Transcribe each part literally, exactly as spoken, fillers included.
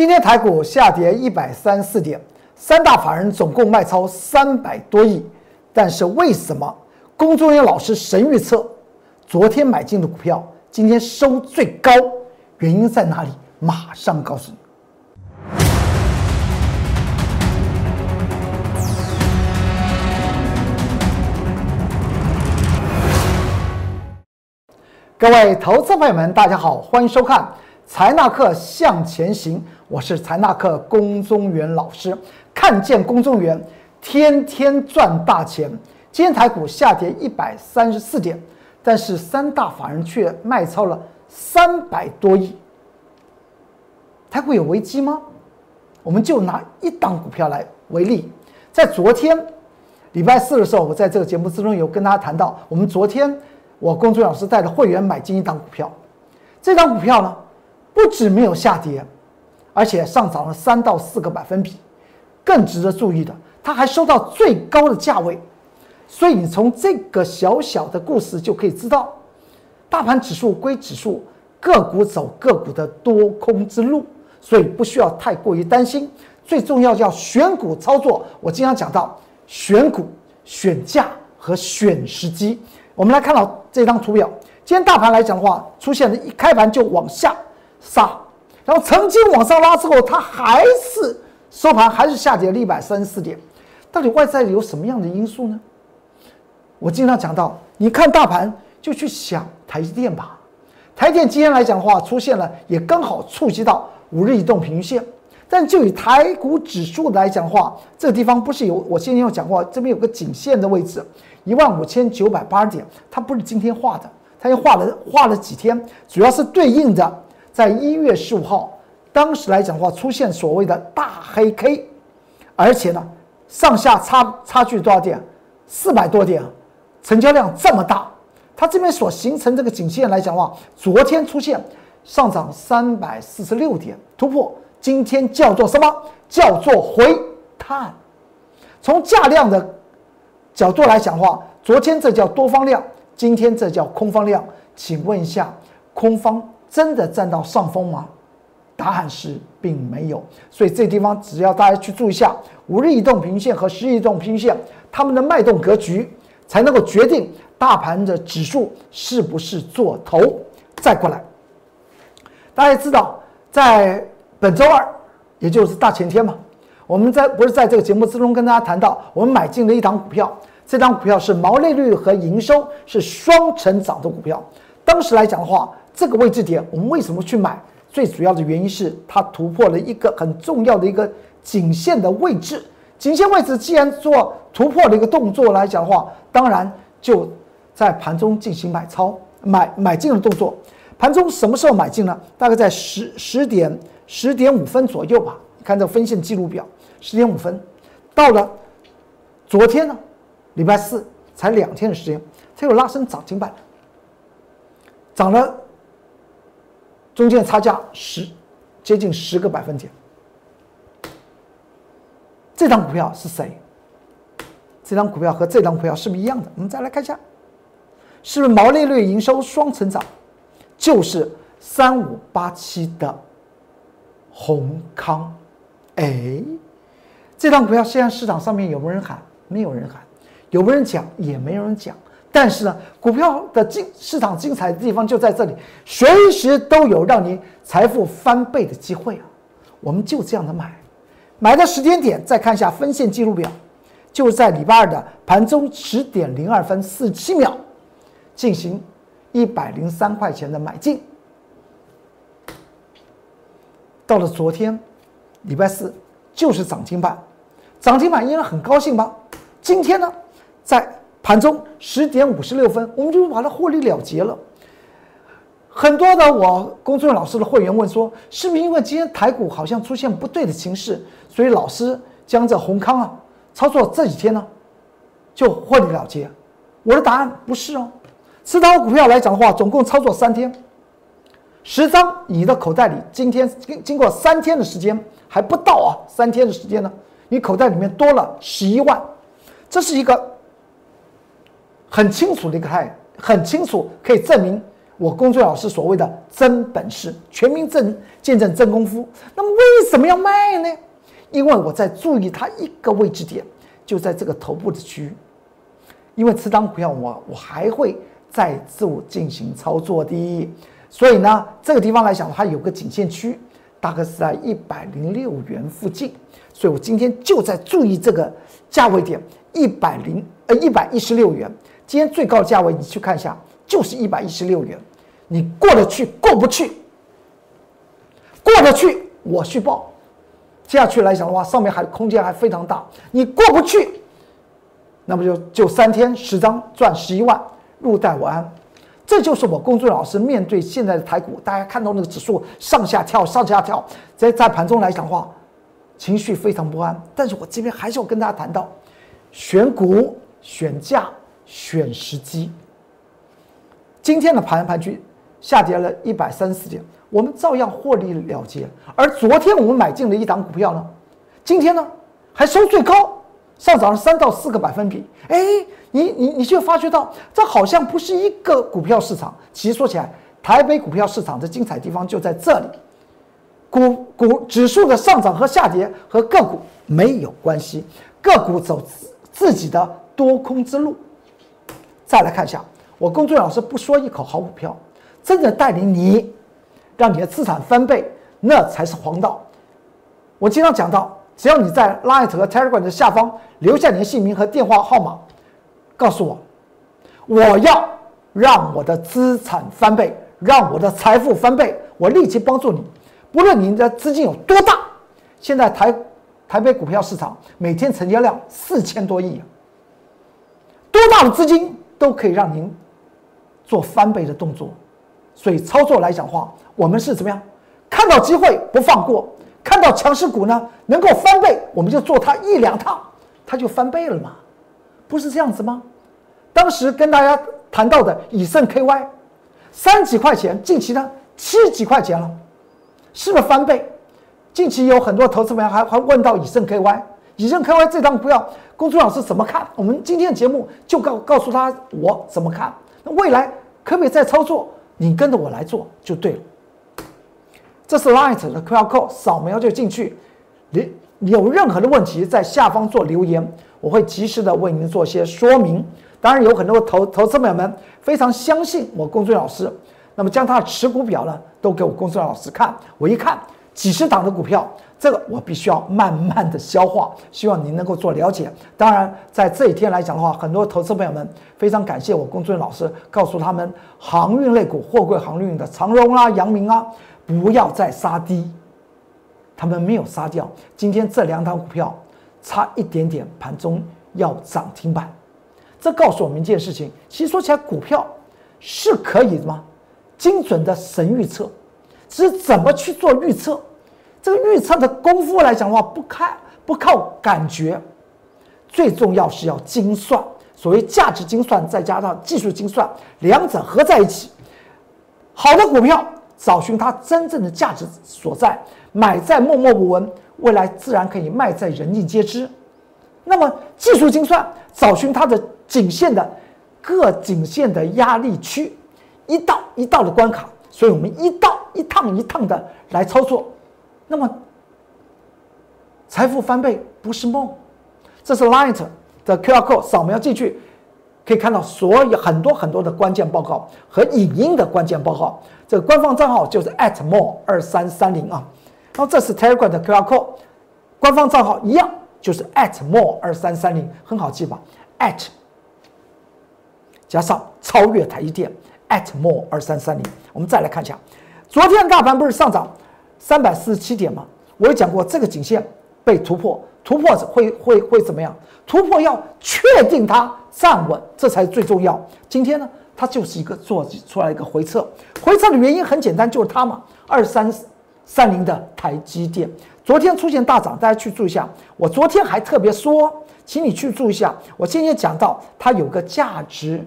今天台股下跌一百三十四点，三大法人总共卖超三百多亿，但是为什么龚中原老师神预测昨天买进的股票今天收最高，原因在哪里？马上告诉你。各位投资朋友们，大家好，欢迎收看财纳课向前行，我是财纳课龚中原老师。看见龚中原，天天赚大钱。今天台股下跌一百三十四点，但是三大法人却卖超了三百多亿。台股有危机吗？我们就拿一档股票来为例。在昨天礼拜四的时候，我在这个节目之中有跟大家谈到，我们昨天我龚中原老师带着会员买进一档股票，这档股票呢不止没有下跌，而且上涨了三到四个百分比。更值得注意的，它还收到最高的价位。所以你从这个小小的故事就可以知道，大盘指数归指数，个股走个股的多空之路，所以不需要太过于担心。最重要叫选股操作，我经常讲到选股、选价和选时机。我们来看到这张图表，今天大盘来讲的话，出现了一开盘就往下杀，然后曾经往上拉之后，它还是收盘还是下跌了一百三十四点。到底外在有什么样的因素呢？我经常讲到，你看大盘就去想台积电吧。台积电今天来讲的话，出现了也刚好触及到五日移动平均线，但就以台股指数来讲的话，这个地方不是有我先前有讲过，这边有个颈线的位置一万五千九百八十点，它不是今天画的，它又画了画了几天，主要是对应的。在一月十五号，当时来讲的话，出现所谓的大黑 K， 而且呢，上下差差距多少点？四百多点，成交量这么大，它这边所形成这个颈线来讲的话，昨天出现上涨三百四十六点突破，今天叫做什么？叫做回探。从价量的角度来讲的话，昨天这叫多方量，今天这叫空方量。请问一下，空方真的占到上风吗？答案是并没有。所以这地方只要大家去注意一下五日移动平均线和十日移动平均线它们的脉动格局，才能够决定大盘的指数是不是做头。再过来，大家知道在本周二，也就是大前天嘛，我们在不是在这个节目之中跟大家谈到，我们买进了一档股票，这档股票是毛利率和营收是双成长的股票。当时来讲的话，这个位置点我们为什么去买？最主要的原因是它突破了一个很重要的一个颈线的位置。颈线位置既然做突破的一个动作来讲的话，当然就在盘中进行买超买买进的动作。盘中什么时候买进呢？大概在十十点十点五分左右吧。你看这分线记录表，十点五分到了。昨天呢，礼拜四才两天的时间，它有拉升涨停板，涨了。中间差价十接近十个百分点。这张股票是谁？这张股票和这张股票是不是一样的？我们再来看一下，是不是毛利率营收双成长？就是三五八七的宏康。哎，这张股票现在市场上面有没有人喊？没有人喊，有没有人讲？也没有人讲。但是呢，股票的市场精彩的地方就在这里，随时都有让你财富翻倍的机会啊！我们就这样的买，买的时间点再看一下分线记录表，就在礼拜二的盘中十点零二分四十七秒，进行一百零三块钱的买进。到了昨天，礼拜四就是涨停板，涨停板依然很高兴吧？今天呢，在盘中十点五十六分，我们就把它获利了结了。很多的我龚中原老师的会员问说，是不是因为今天台股好像出现不对的情势，所以老师将这宏康啊操作这几天呢、啊、就获利了结？我的答案不是哦。十档股票来讲的话，总共操作三天，十张你的口袋里，今天经过三天的时间还不到啊，三天的时间呢，你口袋里面多了十一万，这是一个。很清楚的一个态，很清楚可以证明我公孙老师所谓的真本事，全民证见证真功夫。那么为什么要卖呢？因为我在注意它一个位置点，就在这个头部的区域。因为此档股票我我还会再度进行操作的，所以呢，这个地方来讲，它有个颈线区，大概是在一百零六元附近，所以我今天就在注意这个价位点，一百呃一百一十六元。今天最高价位你去看一下，就是一百一十六元。你过得去过不去？过得去我续报，接下去来讲的话，上面还空间还非常大。你过不去，那么就就三天十张赚十一万，入袋为安。这就是我公孙老师面对现在的台股，大家看到那个指数上下跳上下跳，在在盘中来讲的话，情绪非常不安。但是我这边还是要跟大家谈到，选股、选价、选时机。今天的盘盘局下跌了一百三十四点，我们照样获利了结。而昨天我们买进了一档股票呢，今天呢还收最高，上涨了三到四个百分比。哎，你你你就发觉到，这好像不是一个股票市场。其实说起来，台北股票市场的精彩地方就在这里，股股指数的上涨和下跌和个股没有关系，个股走自己的多空之路。再来看一下。我公孙老师不说一口好股票，真的带领你，让你的资产翻倍，那才是皇道。我经常讲到，只要你在 Line 和 Telegram 的下方留下你的姓名和电话号码，告诉我，我要让我的资产翻倍，让我的财富翻倍，我立即帮助你。不论你的资金有多大，现在台台北股票市场每天成交量四千多亿，多大的资金都可以让您做翻倍的动作。所以操作来讲的话，我们是怎么样看到机会不放过，看到强势股呢能够翻倍，我们就做它一两趟，它就翻倍了嘛，不是这样子吗？当时跟大家谈到的以盛 K Y 三几块钱，近期呢七几块钱了，是不是翻倍？近期有很多投资人还还问到以盛 K Y， 以盛 K Y 这档股票，公孙老师怎么看？我们今天的节目就告告诉他我怎么看，那未来可不可以再操作？你跟着我来做就对了。这是 Light 的 Q R Code， 扫描就进去。你有任何的问题，在下方做留言，我会及时的为您做些说明。当然，有很多投投资朋友们非常相信我公孙老师，那么将他的持股表呢都给我公孙老师看，我一看几十档的股票，这个我必须要慢慢的消化，希望您能够做了解。当然，在这一天来讲的话，很多投资朋友们非常感谢我公孙老师，告诉他们航运类股、货柜航运的长荣啊、阳明啊，不要再杀低，他们没有杀掉。今天这两档股票差一点点，盘中要涨停板，这告诉我们一件事情：其实说起来，股票是可以的吗？精准的神预测，只是怎么去做预测？这个预测的功夫来讲的话，不看不靠感觉，最重要是要精算。所谓价值精算，再加上技术精算，两者合在一起，好的股票找寻它真正的价值所在，买在默默无闻，未来自然可以卖在人尽皆知。那么技术精算找寻它的颈线的各颈线的压力区，一道一道的关卡，所以我们一道一趟一趟的来操作。那么，财富翻倍不是梦。这是 Light 的 Q R Code， 扫描进去，可以看到所有很多很多的关键报告和影音的关键报告。这个官方账号就是 at more 二三三零 啊。然后这是 Telegram 的 Q R Code， 官方账号一样就是 at more 二三三零， 很好记吧 ？at 加上超越台积电 at more 二三三零。我们再来看一下，昨天大盘不是上涨三百四十七点嘛，我也讲过，这个颈线被突破，突破会会会怎么样？突破要确定它站稳，这才是最重要。今天呢，它就是一个做出来一个回撤，回撤的原因很简单，就是它嘛，二三三零的台积电，昨天出现大涨，大家去注意一下。我昨天还特别说，请你去注意一下。我今天讲到它有个价值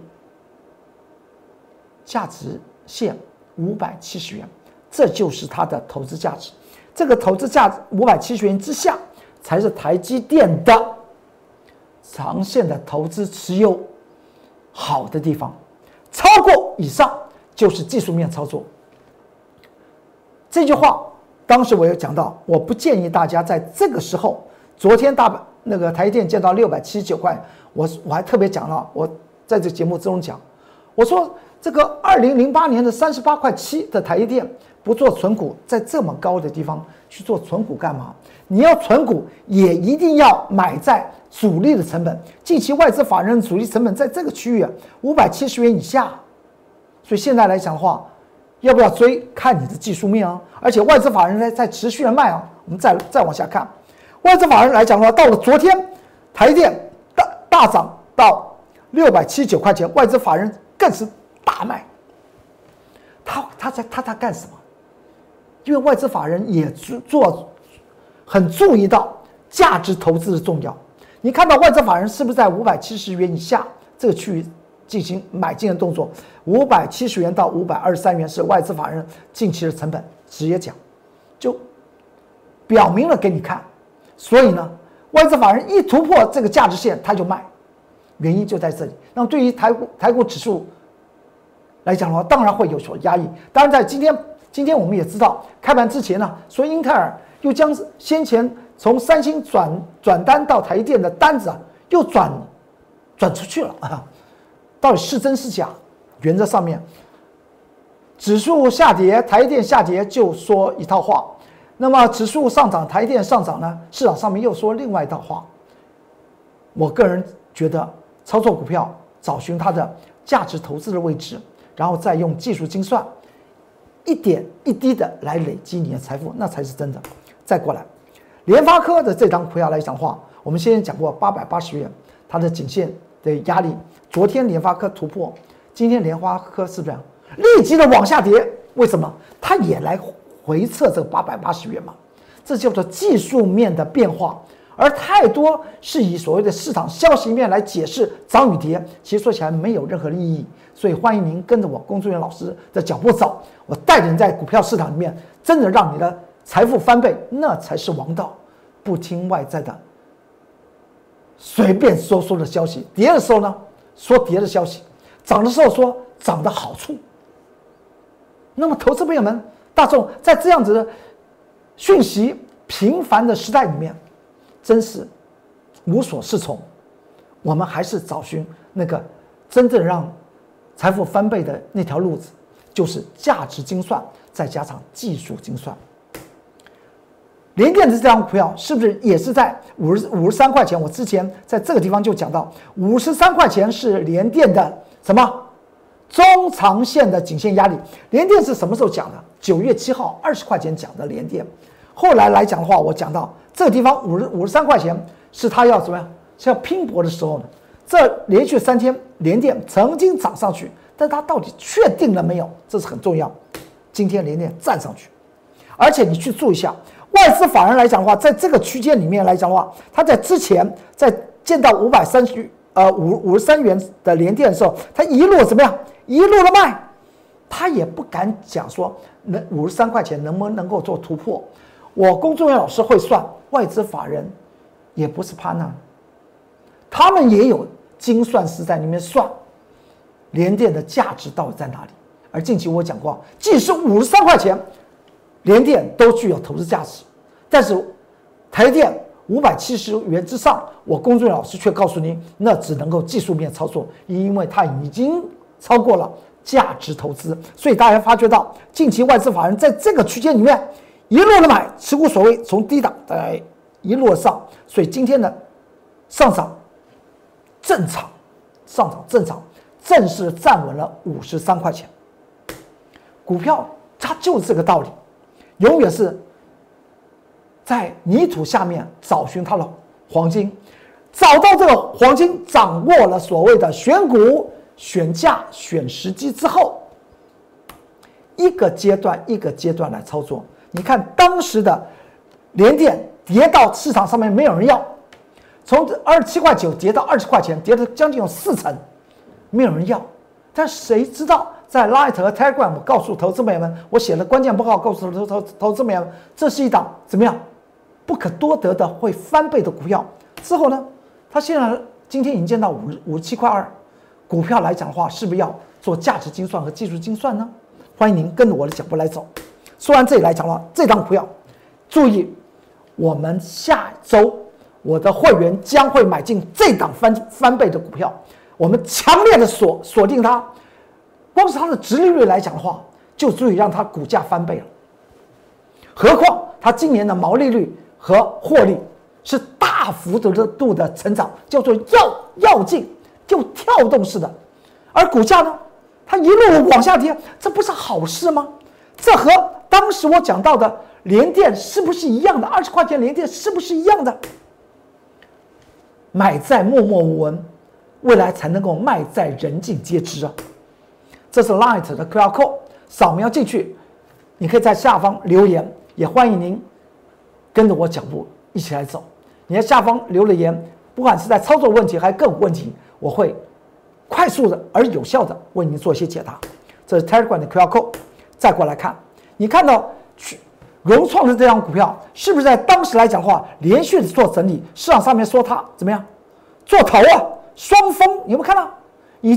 价值线五百七十元。这就是它的投资价值，这个投资价值五百七十元之下，才是台积电的长线的投资持有好的地方。超过以上就是技术面操作。这句话当时我有讲到，我不建议大家在这个时候。昨天大那个台积电见到六百七十九块，我我还特别讲了，我在这节目之中讲，我说这个二零零八年的三十八块七的台积电不做存股，在这么高的地方去做存股干嘛？你要存股也一定要买在主力的成本，近期外资法人主力成本在这个区域五百七十元以下，所以现在来讲的话，要不要追看你的技术面啊？而且外资法人在在持续的卖啊，我们再再往下看。外资法人来讲的话，到了昨天，台积电大大涨到六百七十九块钱，外资法人更是大卖。他他在他他干什么？因为外资法人也做很注意到价值投资的重要。你看到外资法人是不是在五百七十元以下这个区域进行买进的动作？五百七十元到五百二十三元是外资法人近期的成本，直接讲，就表明了给你看。所以呢，外资法人一突破这个价值线，他就卖，原因就在这里。那么对于台股台股指数来讲的话，当然会有所压抑。当然，在今天今天我们也知道，开盘之前呢，说英特尔又将先前从三星转转单到台积电的单子啊，又转转出去了啊。到底是真是假？原则上面，指数下跌，台积电下跌，就说一套话。那么指数上涨，台积电上涨呢？市场上面又说另外一套话。我个人觉得，操作股票找寻它的价值投资的位置，然后再用技术精算，一点一滴的来累积你的财富，那才是真的。再过来，联发科的这档股票来讲的话，我们先前讲过八百八十元，它的颈线的压力，昨天联发科突破，今天联发科是不是立即的往下跌？为什么？它也来回测这个八百八十元嘛，这叫做技术面的变化，而太多是以所谓的市场消息面来解释涨与跌，其实说起来没有任何意义。所以欢迎您跟着我龚志远老师的脚步走，我带着你在股票市场里面真的让你的财富翻倍，那才是王道。不听外在的随便说说的消息，跌的时候呢说跌的消息，涨的时候说涨的好处。那么投资朋友们，大众在这样子的讯息频繁的时代里面，真是无所适从。我们还是找寻那个真正让财富翻倍的那条路子，就是价值精算再加上技术精算。联电的这张股票是不是也是在五十五十三块钱？我之前在这个地方就讲到，五十三块钱是联电的什么？中长线的颈线压力。联电是什么时候讲的？九月七号二十块钱讲的联电。后来来讲的话，我讲到这个地方五十五十三块钱是他要怎么样？是要拼搏的时候呢？这连续三天联电曾经涨上去，但它到底确定了没有？这是很重要。今天联电站上去，而且你去注意一下，外资法人来讲的话，在这个区间里面来讲的话，他在之前在见到五百三十呃五五十三元的联电的时候，他一路怎么样？一路的卖，他也不敢讲说能五十三块钱能不能够做突破。我龚志远老师会算，外资法人也不是怕难，他们也有精算师在里面算联电的价值到底在哪里。而近期我讲过，即使五十三块钱，联电都具有投资价值，但是台电五百七十元之上，我龚志远老师却告诉您，那只能够技术面操作，因为它已经超过了价值投资。所以大家发觉到，近期外资法人在这个区间里面一路的买，持股所谓从低档来一路上，所以今天的上涨正常，上涨正常，正式站稳了五十三块钱。股票它就是这个道理，永远是在泥土下面找寻它的黄金，找到这个黄金，掌握了所谓的选股。选价、选时机之后，一个阶段一个阶段来操作。你看当时的联电跌到市场上面没有人要，从二十七块九跌到二十块钱，跌了将近有四成，没有人要。但谁知道在 Light 和 Telegram， 我告诉投资朋友们，我写了关键报告，告诉投投投资朋友们，这是一档怎么样不可多得的会翻倍的股票。之后呢，它现在今天已经见到五五十七块二。股票来讲的话，是不是要做价值精算和技术精算呢？欢迎您跟着我的脚步来走。说完这里来讲的话，这张股票，注意，我们下周我的会员将会买进这档翻翻倍的股票，我们强烈的锁锁定它。光是它的殖利率来讲的话，就足以让它股价翻倍了。何况它今年的毛利率和获利是大幅度的成长，叫做要要进就跳动式的，而股价呢，它一路往下跌，这不是好事吗？这和当时我讲到的联电是不是一样的？二十块钱联电是不是一样的？买在默默无闻，未来才能够卖在人尽皆知啊！这是 Light 的 Q R Code， 扫描进去，你可以在下方留言，也欢迎您跟着我脚步一起来走。你在下方留了言，不管是在操作问题还是个股问题，我会快速的而有效的为您做一些解答。这是 Telegram 的 Q R Code。再过来看，你看到融创的这张股票，是不是在当时来讲的话，连续的做整理，市场上面说它怎么样做头啊，双峰，你有没有看到？以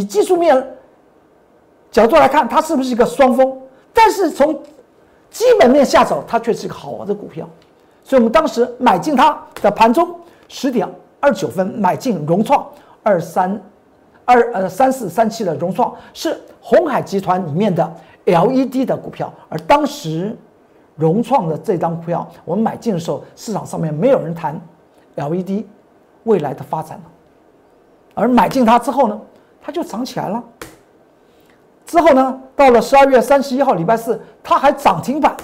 以技术面角度来看，它是不是一个双峰？但是从基本面下手，它却是一个好玩的股票。所以我们当时买进它的盘中十点二九分买进融创二三二呃三四三七的融创，是鸿海集团里面的 L E D 的股票，而当时融创的这张股票，我们买进的时候，市场上面没有人谈 L E D 未来的发展了，而买进它之后呢，它就涨起来了。之后呢，到了十二月三十一号礼拜四，它还涨停板，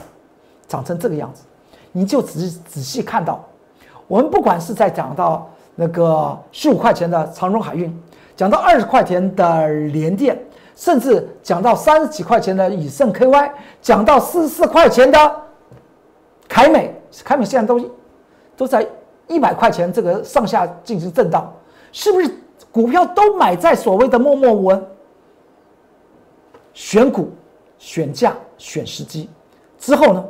涨成这个样子，你就仔细仔细看到，我们不管是在讲到那个十五块钱的长荣海运，讲到二十块钱的联电。甚至讲到三十几块钱的以盛 K Y， 讲到四十四块钱的凯美，凯美现在都都在一百块钱这个上下进行震荡，是不是股票都买在所谓的默默无闻？选股、选价、选时机之后呢，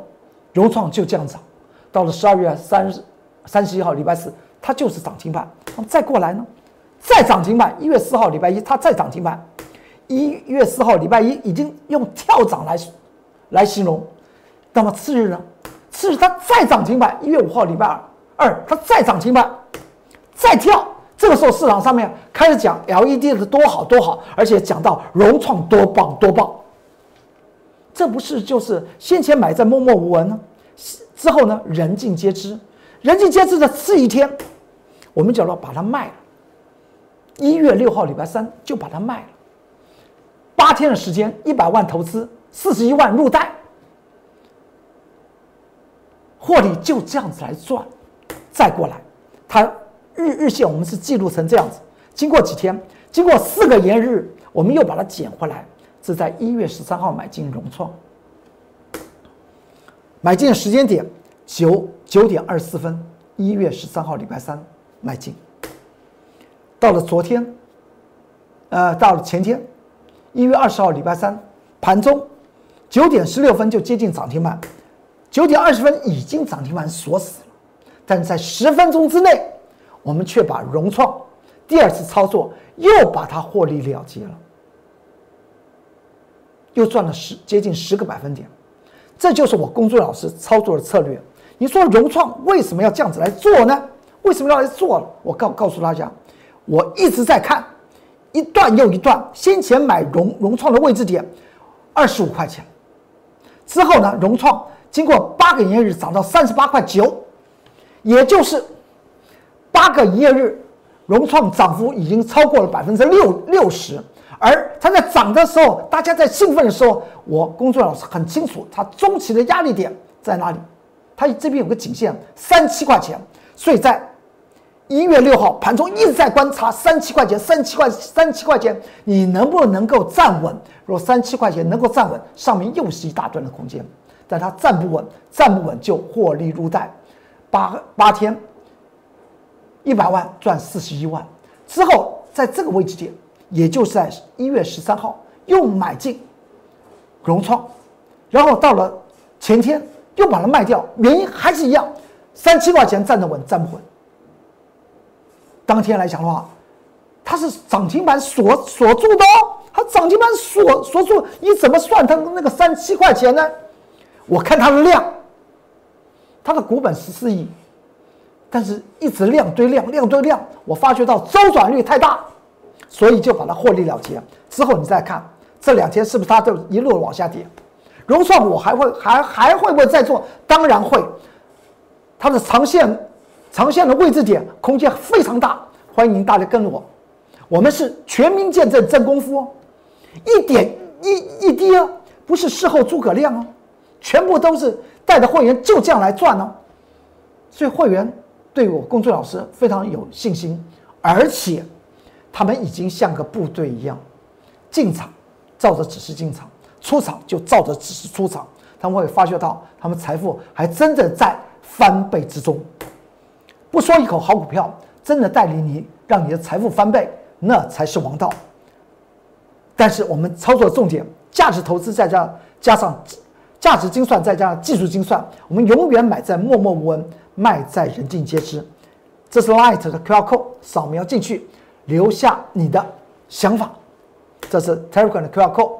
融创就这样涨，到了十二月三十三十一号礼拜四，它就是涨停板。那么再过来呢，再涨停板，一月四号礼拜一，它再涨停板。一月四号礼拜一已经用跳涨来来形容，那么次日呢？次日它再涨停板，一月五号礼拜二，二它再涨停板，再跳。这个时候市场上面开始讲 L E D 的多好多好，而且讲到融创多棒多棒，这不是就是先前买在默默无闻呢？之后呢，人尽皆知，人尽皆知的次一天，我们就要把它卖了。一月六号礼拜三就把它卖了。八天的时间，一百万投资，四十一万入袋，获利就这样子来赚。再过来，它日日线我们是记录成这样子。经过几天，经过四个连日，我们又把它捡回来。是在一月十三号买进融创，买进的时间点九九点二十四分，一月十三号礼拜三买进。到了昨天，呃，到了前天。一月二十号礼拜三盘中九点十六分就接近涨停板，九点二十分已经涨停板锁死了，但是在十分钟之内，我们却把融创第二次操作又把它获利了结了，又赚了十接近十个百分点。这就是我龚俊老师操作的策略。你说融创为什么要这样子来做呢？为什么要来做了？我告告诉大家，我一直在看。一段又一段，先前买融融创的位置点，二十五块钱，之后呢，融创经过八个营业日涨到三十八块九，也就是八个营业日，融创涨幅已经超过了百分之六六十。而它在涨的时候，大家在兴奋的时候，我龚俊老师很清楚，它中期的压力点在哪里？它这边有个颈线三七块钱，所以在。一月六号盘中一直在观察三七块钱，三七块三七块钱，你能不能够站稳？如果三七块钱能够站稳，上面又是一大段的空间，但它站不稳，站不稳就获利入袋，八八天，一百万赚四十一万。之后在这个位置点，也就是在一月十三号又买进融创，然后到了前天又把它卖掉，原因还是一样，三七块钱站得稳，站不稳。当天来讲的话，它是涨停板锁锁住的哦，它涨停板所所做，你怎么算它那个三七块钱呢？我看它的量，它的股本十四亿，但是一直量堆量，量堆量，我发觉到周转率太大，所以就把它获利了结。之后你再看这两天是不是它就一路往下跌？融创我还会还还会不会再做？当然会，它的长线长线的位置点空间非常大，欢迎您大家跟我，我们是全民见证真功夫哦。一点一一滴啊，不是事后诸葛亮哦，全部都是带着会员就这样来赚哦。所以会员对我公孙老师非常有信心，而且他们已经像个部队一样，进场照着指示进场，出场就照着指示出场。他们会发觉到他们财富还真的在翻倍之中，不说一口好股票，真的带领你让你的财富翻倍，那才是王道。但是我们操作重点，价值投资再加加上价值精算，再加上技术精算，我们永远买在默默无闻，卖在人尽皆知。这是 Light 的 Q R Code， 扫描进去，留下你的想法。这是 Telegram 的 Q R Code。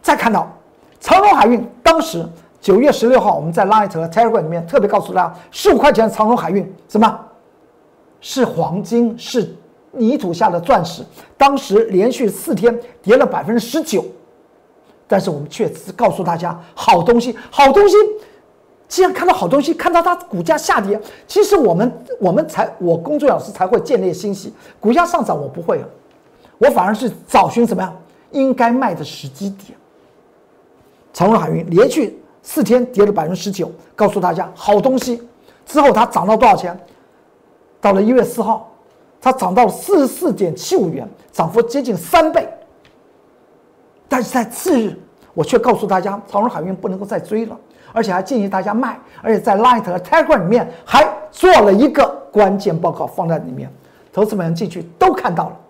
再看到长荣海运，当时九月十六号，我们在 Light 和 Telegram 里面特别告诉大家，十五块钱的长荣海运，什么？是黄金，是泥土下的钻石，当时连续四天跌了百分之十九，但是我们却只告诉大家好东西，好东西。既然看到好东西，看到它股价下跌，其实我们我们才我公孙老师才会建立欣喜。股价上涨我不会了，我反而是找寻怎么样应该卖的时机点。长荣海运连续四天跌了百分之十九，告诉大家好东西。之后它涨到多少钱？到了一月四号。它涨到四十四点七五元，涨幅接近三倍。但是在次日，我却告诉大家，长荣海运不能够再追了，而且还建议大家卖，而且在 Light 和 Telegram 里面还做了一个关键报告放在里面，投资们进去都看到了。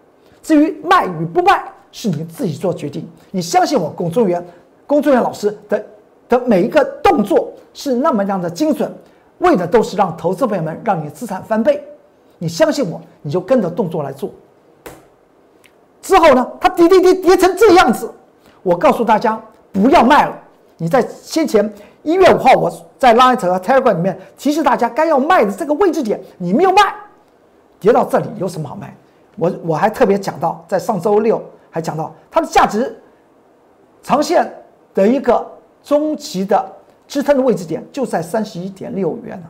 至于卖与不卖，是你自己做决定。你相信我，龚中原、龚中原老师的的每一个动作是那么样的精准，为的都是让投资朋友们让你资产翻倍。你相信我，你就跟着动作来做。之后呢，它跌跌跌跌成这样子，我告诉大家不要卖了。你在先前一月五号，我在 Line 和 Telegram 里面提示大家该要卖的这个位置点，你没有卖，跌到这里有什么好卖？我我还特别讲到，在上周六还讲到它的价值长线的一个中期的支撑的位置点就在三十一点六元呢。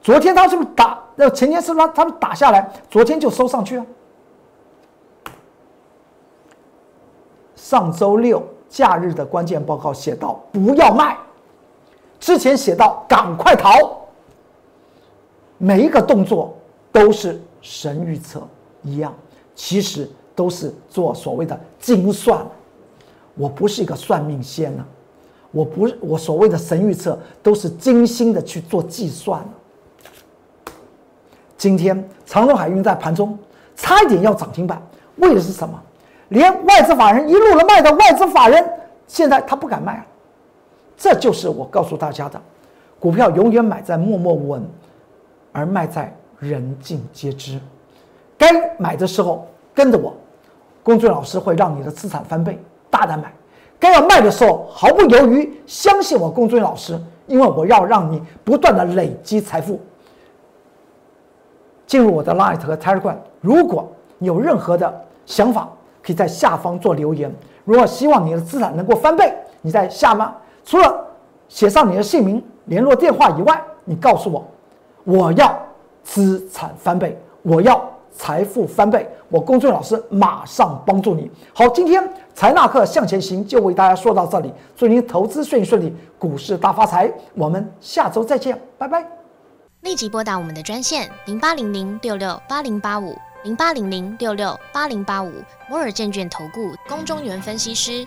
昨天它是不是打？那前天是不是他们打下来？昨天就收上去了。上周六假日的关键报告写到不要卖，之前写到赶快逃。每一个动作都是神预测一样，其实都是做所谓的精算。我不是一个算命仙呢、啊。我不，我所谓的神预测都是精心的去做计算的。今天长荣海运在盘中差一点要涨停板，为的是什么？连外资法人一路的卖的外资法人，现在他不敢卖了。这就是我告诉大家的，股票永远买在默默无闻，而卖在人尽皆知。该买的时候跟着我，龚俊老师会让你的资产翻倍，大胆买。该要卖的时候毫不犹豫，相信我龚中原老师，因为我要让你不断的累积财富。进入我的 Light 和 Telegram， 如果你有任何的想法，可以在下方做留言。如果希望你的资产能够翻倍，你在下面除了写上你的姓名、联络电话以外，你告诉我，我要资产翻倍，我要财富翻倍，我龚中原老师马上帮助你。好，今天财纳课向前行就为大家说到这里，祝您投资顺顺利，股市大发财。我们下周再见，拜拜。立即拨打我们的专线零八零零六六八零八五零八零零六六八零八五摩尔证券投顾龚中原分析师。